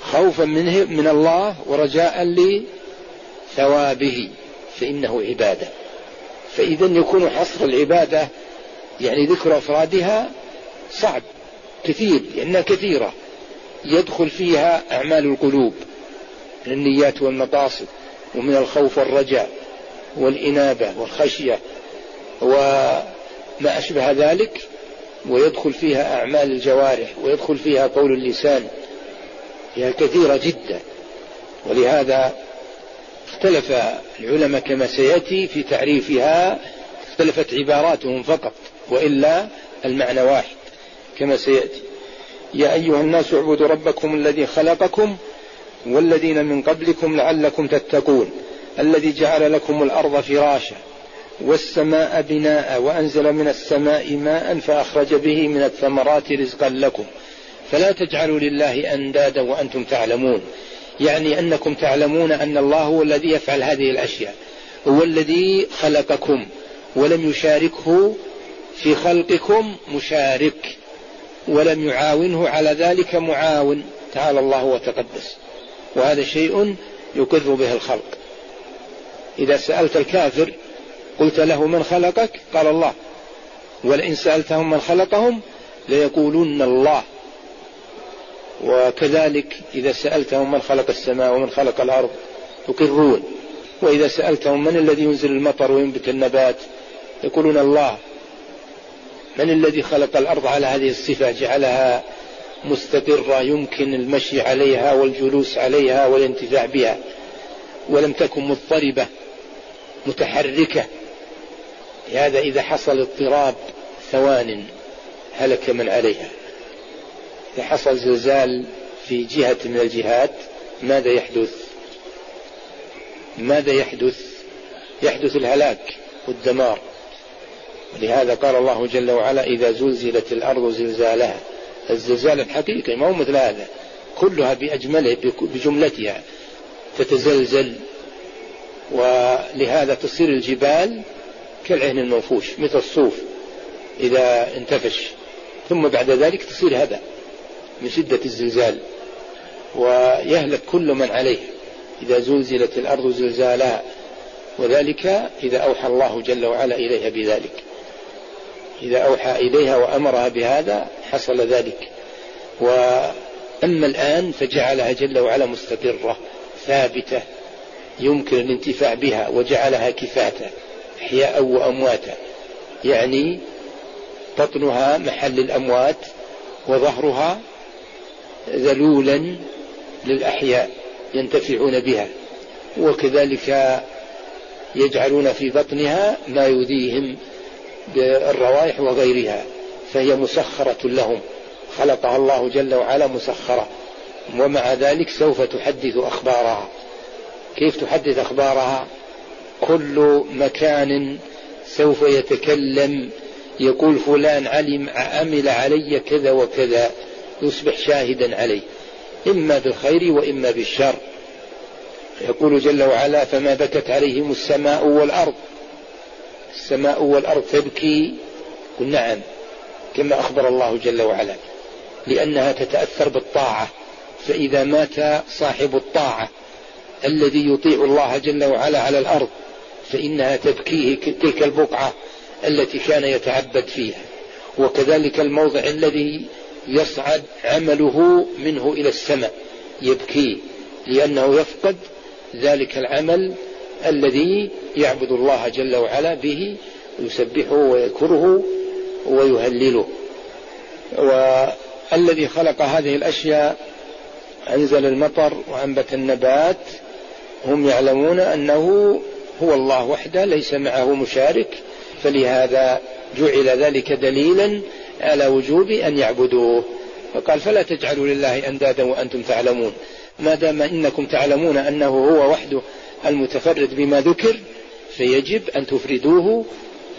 خوفا منه من الله ورجاء لثوابه، فإنه عبادة. فإذا يكون حصر العبادة، يعني ذكر أفرادها، صعب كثير، لأنها كثيرة، يدخل فيها أعمال القلوب من النيات والمقاصد، ومن الخوف والرجاء والإنابة والخشية وما أشبه ذلك، ويدخل فيها أعمال الجوارح، ويدخل فيها قول اللسان، هي كثيرة جدا. ولهذا اختلف العلماء كما سيأتي في تعريفها، اختلفت عباراتهم فقط، وإلا المعنى واحد كما سيأتي. يا أيها الناس اعبدوا ربكم الذي خلقكم والذين من قبلكم لعلكم تتقون، الذي جعل لكم الأرض فراشا والسماء بناء وأنزل من السماء ماء فأخرج به من الثمرات رزقا لكم فلا تجعلوا لله أندادا وأنتم تعلمون، يعني أنكم تعلمون أن الله هو الذي يفعل هذه الأشياء، هو الذي خلقكم ولم يشاركه في خلقكم مشارك، ولم يعاونه على ذلك معاون، تعالى الله وتقدس، وهذا شيء يقر به الخلق. إذا سألت الكافر قلت له من خلقك؟ قال الله. ولئن سألتهم من خلقهم ليقولون الله. وكذلك إذا سألتهم من خلق السماء ومن خلق الأرض يقرون، وإذا سألتهم من الذي ينزل المطر وينبت النبات يقولون الله. من الذي خلق الأرض على هذه الصفة جعلها مستقرة يمكن المشي عليها والجلوس عليها والانتفاع بها، ولم تكن مضطربة متحركة، لهذا إذا حصل اضطراب ثوان هلك من عليها. إذا حصل زلزال في جهة من الجهات ماذا يحدث؟ ماذا يحدث؟ يحدث الهلاك والدمار. ولهذا قال الله جل وعلا إذا زلزلت الأرض زلزالها، الزلزال الحقيقي ما هو مثل هذا، كلها بأجمله بجملتها تتزلزل، ولهذا تصير الجبال كالعهن المنفوش مثل الصوف إذا انتفش، ثم بعد ذلك تصير هذا من شدة الزلزال، ويهلك كل من عليه إذا زلزلت الأرض زلزالها، وذلك إذا أوحى الله جل وعلا إليها بذلك، إذا أوحى إليها وأمرها بهذا حصل ذلك. وأما الآن فجعلها جل وعلا مستقرة ثابتة يمكن الانتفاع بها، وجعلها كفاتا أحياء وأمواتا، يعني بطنها محل الأموات وظهرها ذلولا للأحياء ينتفعون بها، وكذلك يجعلون في بطنها ما يذيهم بالروائح وغيرها، فهي مسخرة لهم، خلقها الله جل وعلا مسخرة، ومع ذلك سوف تحدث أخبارها. كيف تحدث أخبارها؟ كل مكان سوف يتكلم يقول فلان علم عمل علي كذا وكذا، يصبح شاهدا عليه إما بالخير وإما بالشر. يقول جل وعلا فما بكت عليهم السماء والأرض، السماء والأرض تبكي، قل نعم كما أخبر الله جل وعلا، لأنها تتأثر بالطاعة، فإذا مات صاحب الطاعة الذي يطيع الله جل وعلا على الأرض فإنها تبكيه تلك البقعة التي كان يتعبد فيها، وكذلك الموضع الذي يصعد عمله منه إلى السماء يبكي، لأنه يفقد ذلك العمل الذي يعبد الله جل وعلا به، يسبحه ويذكره ويهلله. والذي خلق هذه الأشياء أنزل المطر وأنبت النبات، هم يعلمون أنه هو الله وحده ليس معه مشارك، فلهذا جعل ذلك دليلا على وجوب أن يعبدوه، فقال فلا تجعلوا لله أندادا وأنتم تعلمون. ما دام إنكم تعلمون أنه هو وحده المتفرد بما ذكر فيجب أن تفردوه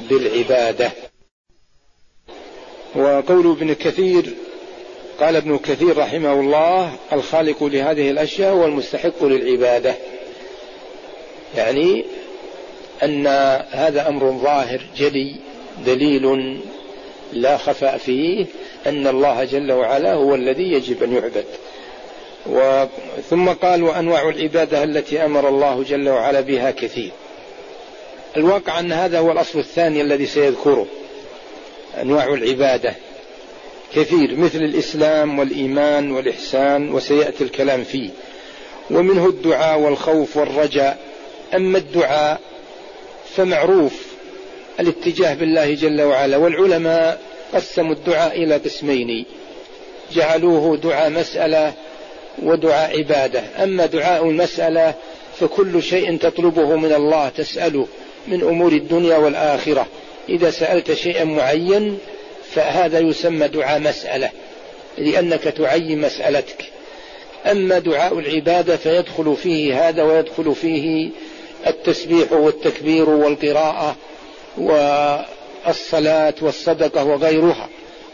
بالعبادة. وقول ابن كثير، قال ابن كثير رحمه الله الخالق لهذه الأشياء هو المستحق للعبادة، يعني أن هذا أمر ظاهر جلي دليل لا خفاء فيه أن الله جل وعلا هو الذي يجب أن يعبد. ثم قال وأنواع العبادة التي أمر الله جل وعلا بها كثير. الواقع أن هذا هو الأصل الثاني الذي سيذكره، أنواع العبادة كثير مثل الإسلام والإيمان والإحسان، وسيأتي الكلام فيه. ومنه الدعاء والخوف والرجاء. أما الدعاء فمعروف الاتجاه بالله جل وعلا، والعلماء قسموا الدعاء إلى قسمين، جعلوه دعاء مسألة ودعاء عبادة. أما دعاء المسألة فكل شيء تطلبه من الله تسأله من أمور الدنيا والآخرة، إذا سألت شيئا معين فهذا يسمى دعاء مسألة، لأنك تعين مسألتك. أما دعاء العبادة فيدخل فيه هذا، ويدخل فيه التسبيح والتكبير والقراءة والصلاة والصدقة وغيرها،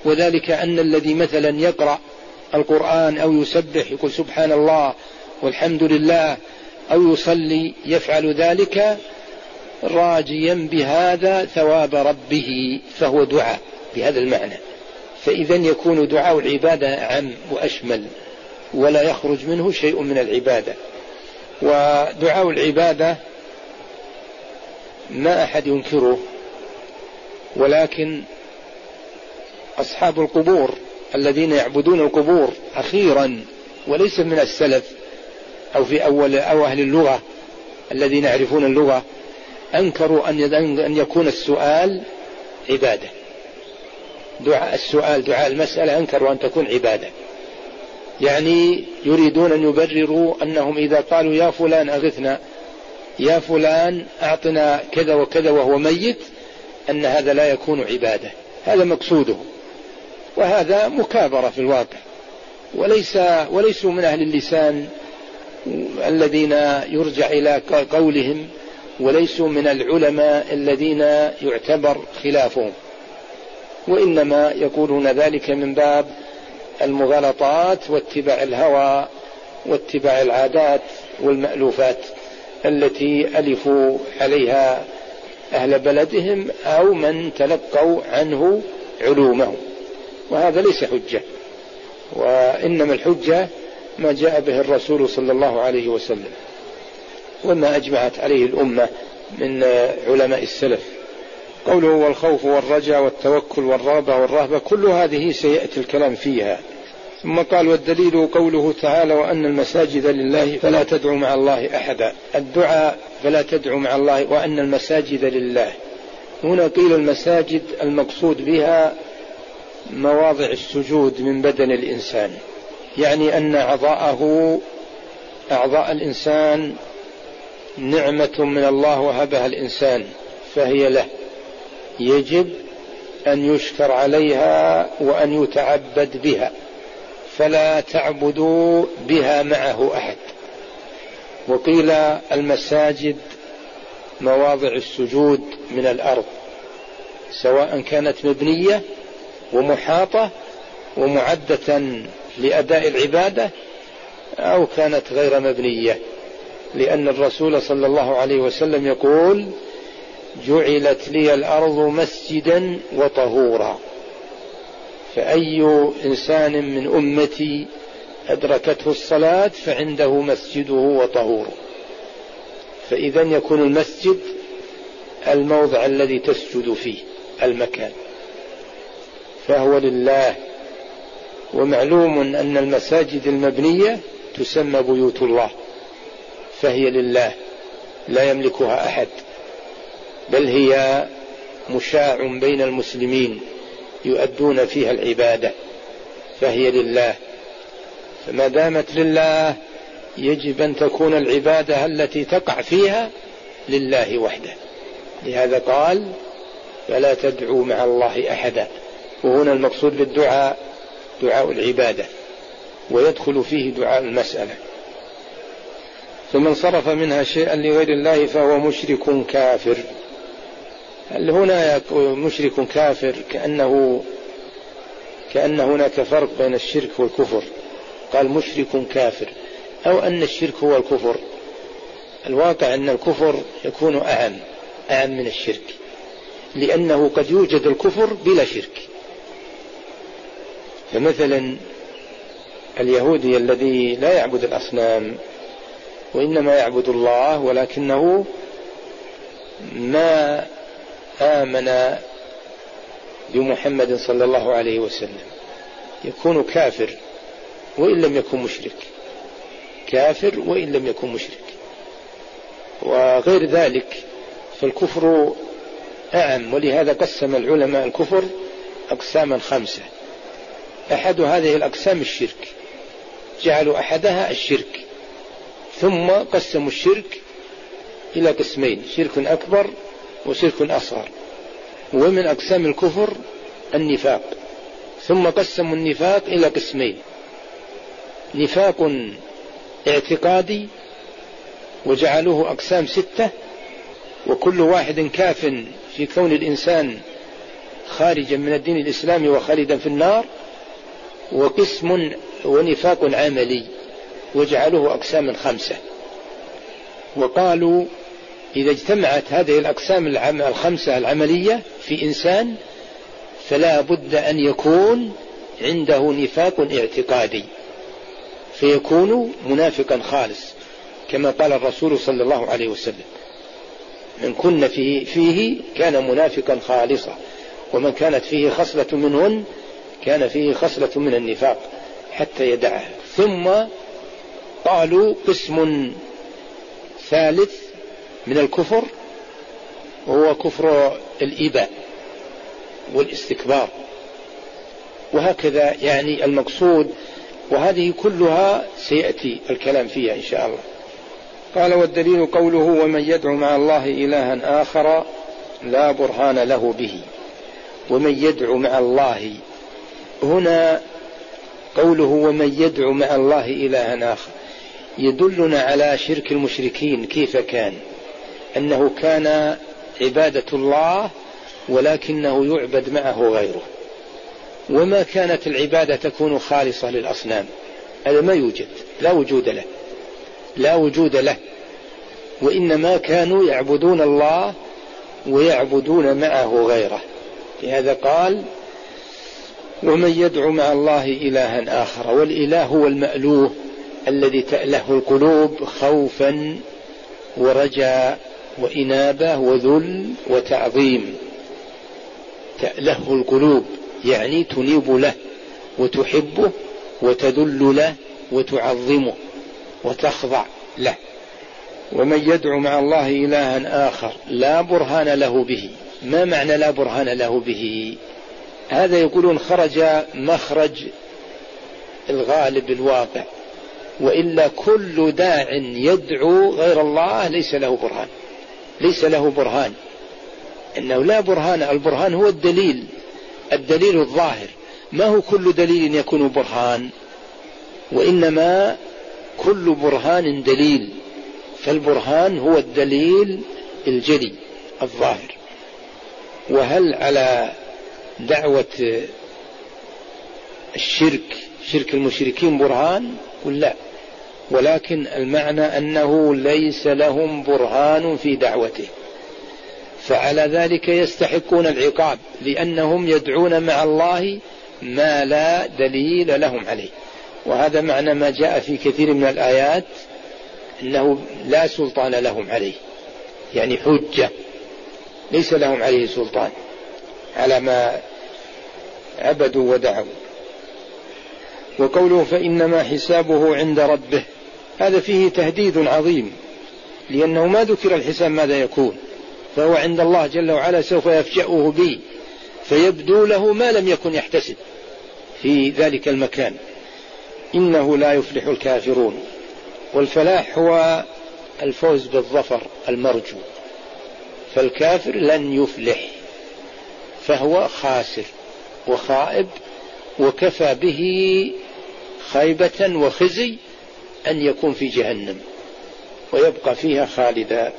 وذلك أن الذي مثلا يقرأ القرآن أو يسبح يقول سبحان الله والحمد لله أو يصلي يفعل ذلك راجيا بهذا ثواب ربه، فهو دعاء بهذا المعنى. فإذا يكون دعاء العبادة عام وأشمل ولا يخرج منه شيء من العبادة. ودعاء العبادة ما أحد ينكره، ولكن أصحاب القبور الذين يعبدون القبور أخيرا وليس من السلف أو في أول أو أهل اللغة الذين يعرفون اللغة أنكروا أن يكون السؤال عبادة، دعاء السؤال دعاء المسألة أنكروا أن تكون عبادة، يعني يريدون أن يبرروا أنهم إذا قالوا يا فلان أغثنا، يا فلان أعطنا كذا وكذا وهو ميت، أن هذا لا يكون عبادة، هذا مقصوده، وهذا مكابرة في الواقع، وليس وليسوا من أهل اللسان الذين يرجع إلى قولهم، وليسوا من العلماء الذين يعتبر خلافهم، وإنما يقولون ذلك من باب المغالطات واتباع الهوى واتباع العادات والمألوفات التي ألفوا عليها أهل بلدهم أو من تلقوا عنه علومهم، وهذا ليس حجة، وإنما الحجة ما جاء به الرسول صلى الله عليه وسلم وما أجمعت عليه الأمة من علماء السلف. قوله والخوف والرجاء والتوكل والرغبة والرهبة كل هذه سيأتي الكلام فيها. ثم قال والدليل قوله تعالى وأن المساجد لله فلا تدعوا مع الله أحدا. الدعاء فلا تدعوا مع الله وأن المساجد لله، هنا قيل المساجد المقصود بها مواضع السجود من بدن الإنسان، يعني أن أعضاءه أعضاء الإنسان نعمة من الله وهبها الإنسان فهي له، يجب أن يشكر عليها وأن يتعبد بها، فلا تعبدوا بها معه أحد. وقيل المساجد مواضع السجود من الأرض، سواء كانت مبنية ومحاطة ومعدة لأداء العبادة أو كانت غير مبنية، لأن الرسول صلى الله عليه وسلم يقول جعلت لي الأرض مسجدا وطهورا، فأي إنسان من أمتي أدركته الصلاة فعنده مسجده وطهوره. فإذا يكون المسجد الموضع الذي تسجد فيه المكان، فهو لله. ومعلوم أن المساجد المبنية تسمى بيوت الله فهي لله لا يملكها أحد، بل هي مشاع بين المسلمين يؤدون فيها العبادة، فهي لله. فما دامت لله يجب أن تكون العبادة التي تقع فيها لله وحده، لهذا قال فلا تدعوا مع الله أحدا، وهنا المقصود بالدعاء دعاء العبادة، ويدخل فيه دعاء المسألة. فمن صرف منها شيئا لغير الله فهو مشرك كافر. هنا مشرك كافر كأنه كأن هناك فرق بين الشرك والكفر، قال مشرك كافر، أو أن الشرك هو الكفر. الواقع أن الكفر يكون أعم أعم من الشرك، لأنه قد يوجد الكفر بلا شرك. فمثلا اليهودي الذي لا يعبد الأصنام وإنما يعبد الله، ولكنه ما آمن بمحمد صلى الله عليه وسلم، يكون كافر وإن لم يكن مشرك، كافر وإن لم يكن مشرك. وغير ذلك فالكفر أعم، ولهذا قسم العلماء الكفر أقساما خمسة. أحد هذه الأقسام الشرك، جعلوا أحدها الشرك، ثم قسموا الشرك إلى قسمين: شرك أكبر وشرك أصغر. ومن أقسام الكفر النفاق. ثم قسموا النفاق إلى قسمين: نفاق اعتقادي وجعلوه أقسام ستة، وكل واحد كاف في كون الإنسان خارجا من الدين الإسلامي وخالدا في النار. وقسم ونفاق عملي وجعلوه أقسام خمسة، وقالوا إذا اجتمعت هذه الأقسام الخمسة العملية في إنسان فلا بد أن يكون عنده نفاق اعتقادي، فيكون منافقا خالص، كما قال الرسول صلى الله عليه وسلم: من كن فيه, فيه كان منافقا خالصا، ومن كانت فيه خصلة منهن كان فيه خصلة من النفاق حتى يدعه. ثم قالوا قسم ثالث من الكفر وهو كفر الإباء والاستكبار. وهكذا يعني المقصود، وهذه كلها سيأتي الكلام فيها إن شاء الله. قال: والدليل قوله: ومن يدعو مع الله إلها آخر لا برهان له به. ومن يدعو مع الله، هنا قوله ومن يدعو مع الله إلها آخر يدلنا على شرك المشركين كيف كان، أنه كان عبادة الله ولكنه يعبد معه غيره، وما كانت العبادة تكون خالصة للأصنام، هذا ما يوجد، لا وجود له لا وجود له وإنما كانوا يعبدون الله ويعبدون معه غيره. لهذا قال: ومن يدعو مع الله إلها آخر. والإله هو المألوه الذي تأله القلوب خوفا ورجاء وإنابة وذل وتعظيم. تأله القلوب يعني تنيب له وتحبه وتذل له وتعظمه وتخضع له. ومن يدعو مع الله إلها آخر لا برهان له به. ما معنى لا برهان له به؟ هذا يقولون خرج مخرج الغالب الواقع، وإلا كل داع يدعو غير الله ليس له برهان ليس له برهان إنه لا برهان. البرهان هو الدليل الدليل الظاهر، ما هو كل دليل يكون برهان، وإنما كل برهان دليل، فالبرهان هو الدليل الجلي الظاهر. وهل على دعوة الشرك شرك المشركين برهان؟ قل لا، ولكن المعنى أنه ليس لهم برهان في دعوته، فعلى ذلك يستحقون العقاب، لأنهم يدعون مع الله ما لا دليل لهم عليه. وهذا معنى ما جاء في كثير من الآيات، أنه لا سلطان لهم عليه، يعني حجة ليس لهم عليه سلطان على ما عبدوا ودعوا. وقوله: فإنما حسابه عند ربه، هذا فيه تهديد عظيم، لأنه ما ذكر الحساب ماذا يكون، فهو عند الله جل وعلا سوف يفجأه به، فيبدو له ما لم يكن يحتسب في ذلك المكان. إنه لا يفلح الكافرون. والفلاح هو الفوز بالظفر المرجو، فالكافر لن يفلح، فهو خاسر وخائب، وكفى به خيبة وخزي أن يكون في جهنم ويبقى فيها خالدا.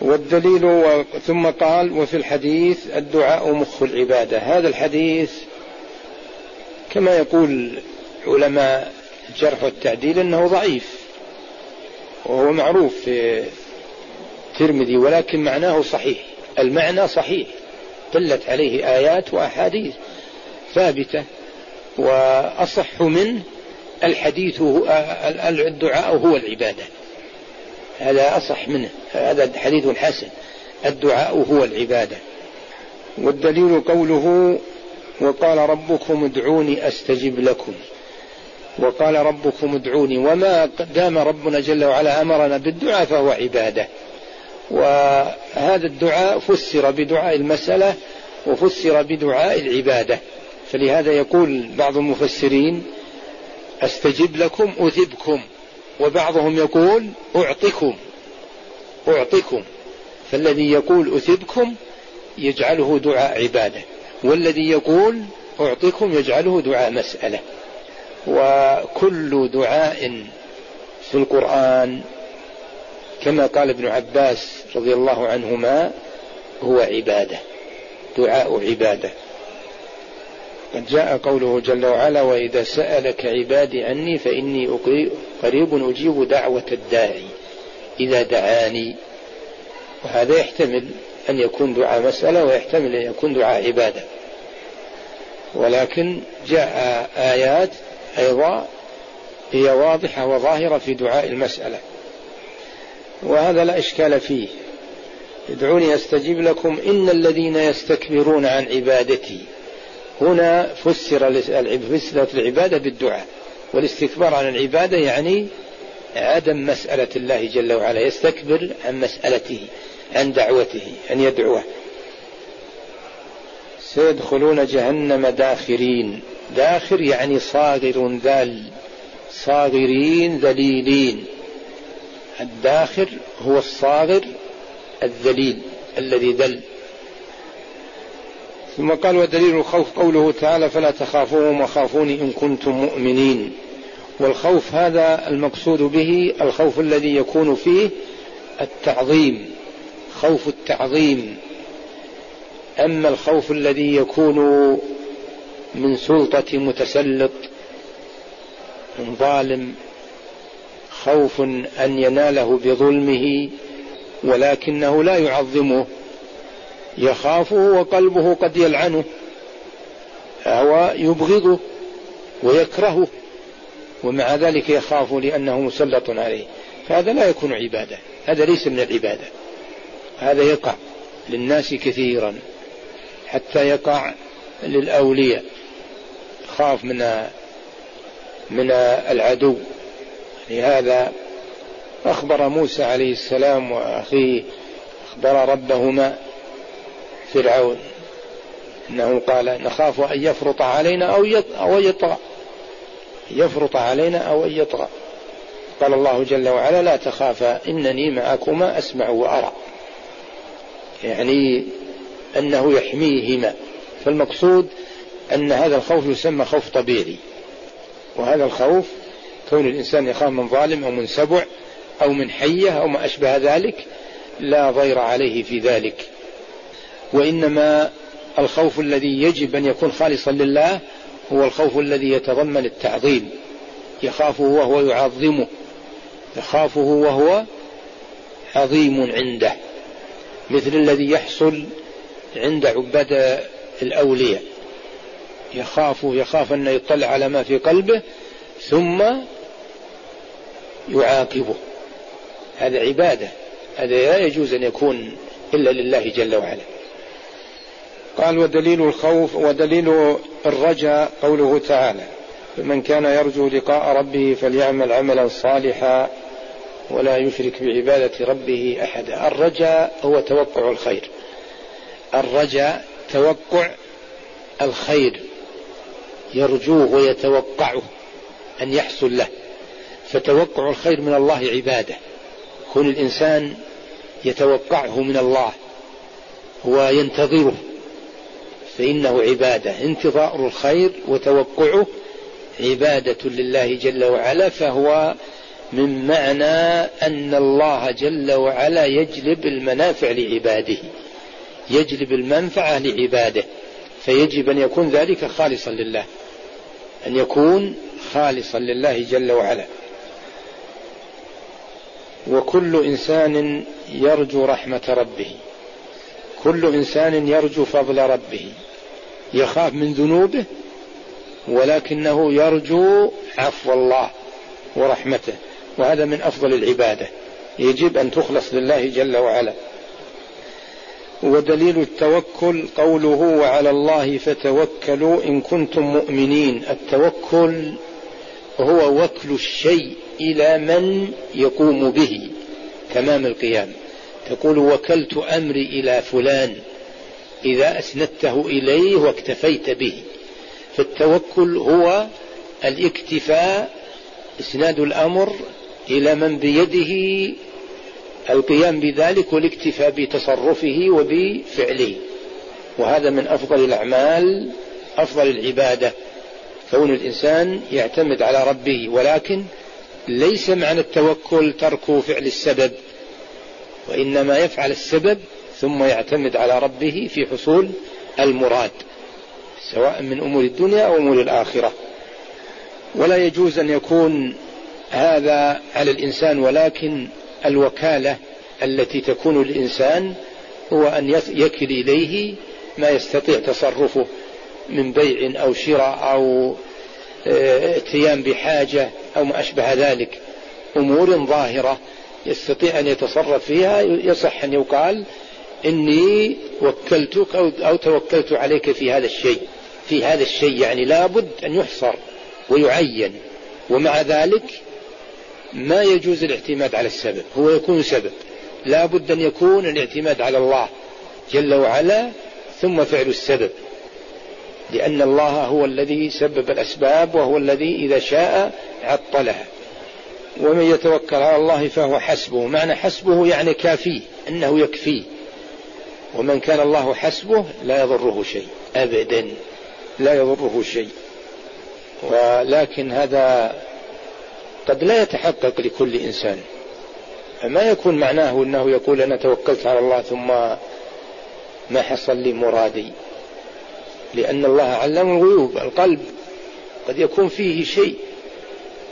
والدليل، ثم قال: وفي الحديث الدعاء مخ العبادة. هذا الحديث كما يقول علماء الجرح والتعديل أنه ضعيف، وهو معروف في الترمذي، ولكن معناه صحيح، المعنى صحيح، دلت عليه آيات وأحاديث ثابتة. وأصح من الحديث الدعاء هو العبادة، هذا أصح منه، هذا حديث حسن، الدعاء هو العبادة. والدليل قوله: وقال ربكم ادعوني أستجب لكم. وقال ربكم ادعوني، وما دام ربنا جل وعلا أمرنا بالدعاء فهو عبادة. وهذا الدعاء فسر بدعاء المسألة وفسر بدعاء العبادة، فلهذا يقول بعض المفسرين: أستجب لكم أثبكم، وبعضهم يقول أعطكم أعطكم فالذي يقول أثبكم يجعله دعاء عبادة، والذي يقول أعطكم يجعله دعاء مسألة. وكل دعاء في القرآن كما قال ابن عباس رضي الله عنهما هو عبادة، دعاء عبادة. قد جاء قوله جل وعلا وإذا سألك عبادي عني فإني قريب أجيب دعوة الداعي إذا دعاني، وهذا يحتمل أن يكون دعاء مسألة ويحتمل أن يكون دعاء عبادة. ولكن جاء آيات أيضا هي واضحة وظاهرة في دعاء المسألة، وهذا لا إشكال فيه. ادعوني أستجيب لكم إن الذين يستكبرون عن عبادتي، هنا فسرت العبادة بالدعاء، والاستكبار عن العبادة يعني عدم مسألة الله جل وعلا، يستكبر عن مسألته عن دعوته أن يدعوه. سيدخلون جهنم داخرين، داخر يعني صاغر ذل، صاغرين ذليلين. الداخر هو الصاغر الذليل الذي ذل. ثم قال ودليل الخوف قوله تعالى فلا تخافوهم وخافوني إن كنتم مؤمنين. والخوف هذا المقصود به الخوف الذي يكون فيه التعظيم، خوف التعظيم. أما الخوف الذي يكون من سلطة متسلط من ظالم، خوف أن يناله بظلمه ولكنه لا يعظمه، يخافه وقلبه قد يلعنه أو يبغضه ويكرهه، ومع ذلك يخاف لأنه مسلط عليه، فهذا لا يكون عبادة، هذا ليس من العبادة، هذا يقع للناس كثيرا حتى يقع للأولياء. خاف من من العدو، لهذا أخبر موسى عليه السلام وأخيه، أخبر ربهما فرعون أنه قال نخاف أن يفرط علينا أو يطغى، يفرط علينا أو يطغى، قال الله جل وعلا لا تخافا إنني معكما أسمع وأرى، يعني أنه يحميهما. فالمقصود أن هذا الخوف يسمى خوف طبيعي، وهذا الخوف كون الإنسان يخاف من ظالم أو من سبع أو من حية أو ما أشبه ذلك لا ضير عليه في ذلك، وإنما الخوف الذي يجب أن يكون خالصا لله هو الخوف الذي يتضمن التعظيم، يخافه وهو يعظمه، يخافه وهو عظيم عنده، مثل الذي يحصل عند عباد الأولياء، يخاف يخاف أن يطلع على ما في قلبه ثم يعاقبه، هذا عبادة، هذا لا يجوز أن يكون إلا لله جل وعلا. قال ودليل الخوف ودليل الرجاء قوله تعالى فمن كان يرجو لقاء ربه فليعمل عملا صالحا ولا يشرك بعبادة ربه أحدا. الرجاء هو توقع الخير، الرجاء توقع الخير، يرجوه ويتوقعه أن يحصل له، فتوقع الخير من الله عبادة، كون الإنسان يتوقعه من الله وينتظره فإنه عبادة، انتظار الخير وتوقعه عبادة لله جل وعلا، فهو من معنى أن الله جل وعلا يجلب المنافع لعباده، يجلب المنفعة لعباده، فيجب أن يكون ذلك خالصا لله، أن يكون خالصا لله جل وعلا. وكل إنسان يرجو رحمة ربه، كل إنسان يرجو فضل ربه، يخاف من ذنوبه ولكنه يرجو عفو الله ورحمته، وهذا من أفضل العبادة، يجب أن تخلص لله جل وعلا. ودليل التوكل قوله وعلى الله فتوكلوا إن كنتم مؤمنين. التوكل هو وكل الشيء إلى من يقوم به تمام القيام، تقول وكلت أمري إلى فلان إذا أسندته إليه واكتفيت به، فالتوكل هو الاكتفاء، إسناد الأمر إلى من بيده القيام بذلك والاكتفاء بتصرفه وبفعله، وهذا من أفضل الأعمال، أفضل العبادة، كون الإنسان يعتمد على ربه. ولكن ليس معنى التوكل ترك فعل السبب، وإنما يفعل السبب ثم يعتمد على ربه في حصول المراد، سواء من أمور الدنيا أو أمور الآخرة. ولا يجوز أن يكون هذا على الإنسان، ولكن الوكالة التي تكون للإنسان هو أن يكل إليه ما يستطيع تصرفه من بيع أو شراء أو ائتيان بحاجة أو ما أشبه ذلك، أمور ظاهرة يستطيع أن يتصرف فيها، يصح أن يقال إني وكلتك أو توكلت عليك في هذا الشيء في هذا الشيء يعني لابد أن يحصر ويعين. ومع ذلك ما يجوز الاعتماد على السبب، هو يكون سبب، لابد أن يكون الاعتماد على الله جل وعلا ثم فعل السبب، لأن الله هو الذي سبب الأسباب وهو الذي إذا شاء عطلها. ومن يتوكل على الله فهو حسبه، معنى حسبه يعني كافيه، أنه يكفيه، ومن كان الله حسبه لا يضره شيء أبدا، لا يضره شيء. ولكن هذا قد لا يتحقق لكل إنسان، فما يكون معناه أنه يقول أنا توكلت على الله ثم ما حصل لي مرادي، لأن الله علم الغيوب، القلب قد يكون فيه شيء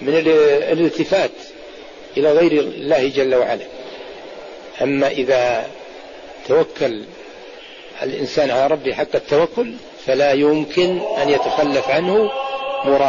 من الالتفات إلى غير الله جل وعلا. أما إذا توكل الإنسان على ربه حق التوكل فلا يمكن أن يتخلف عنه مراد.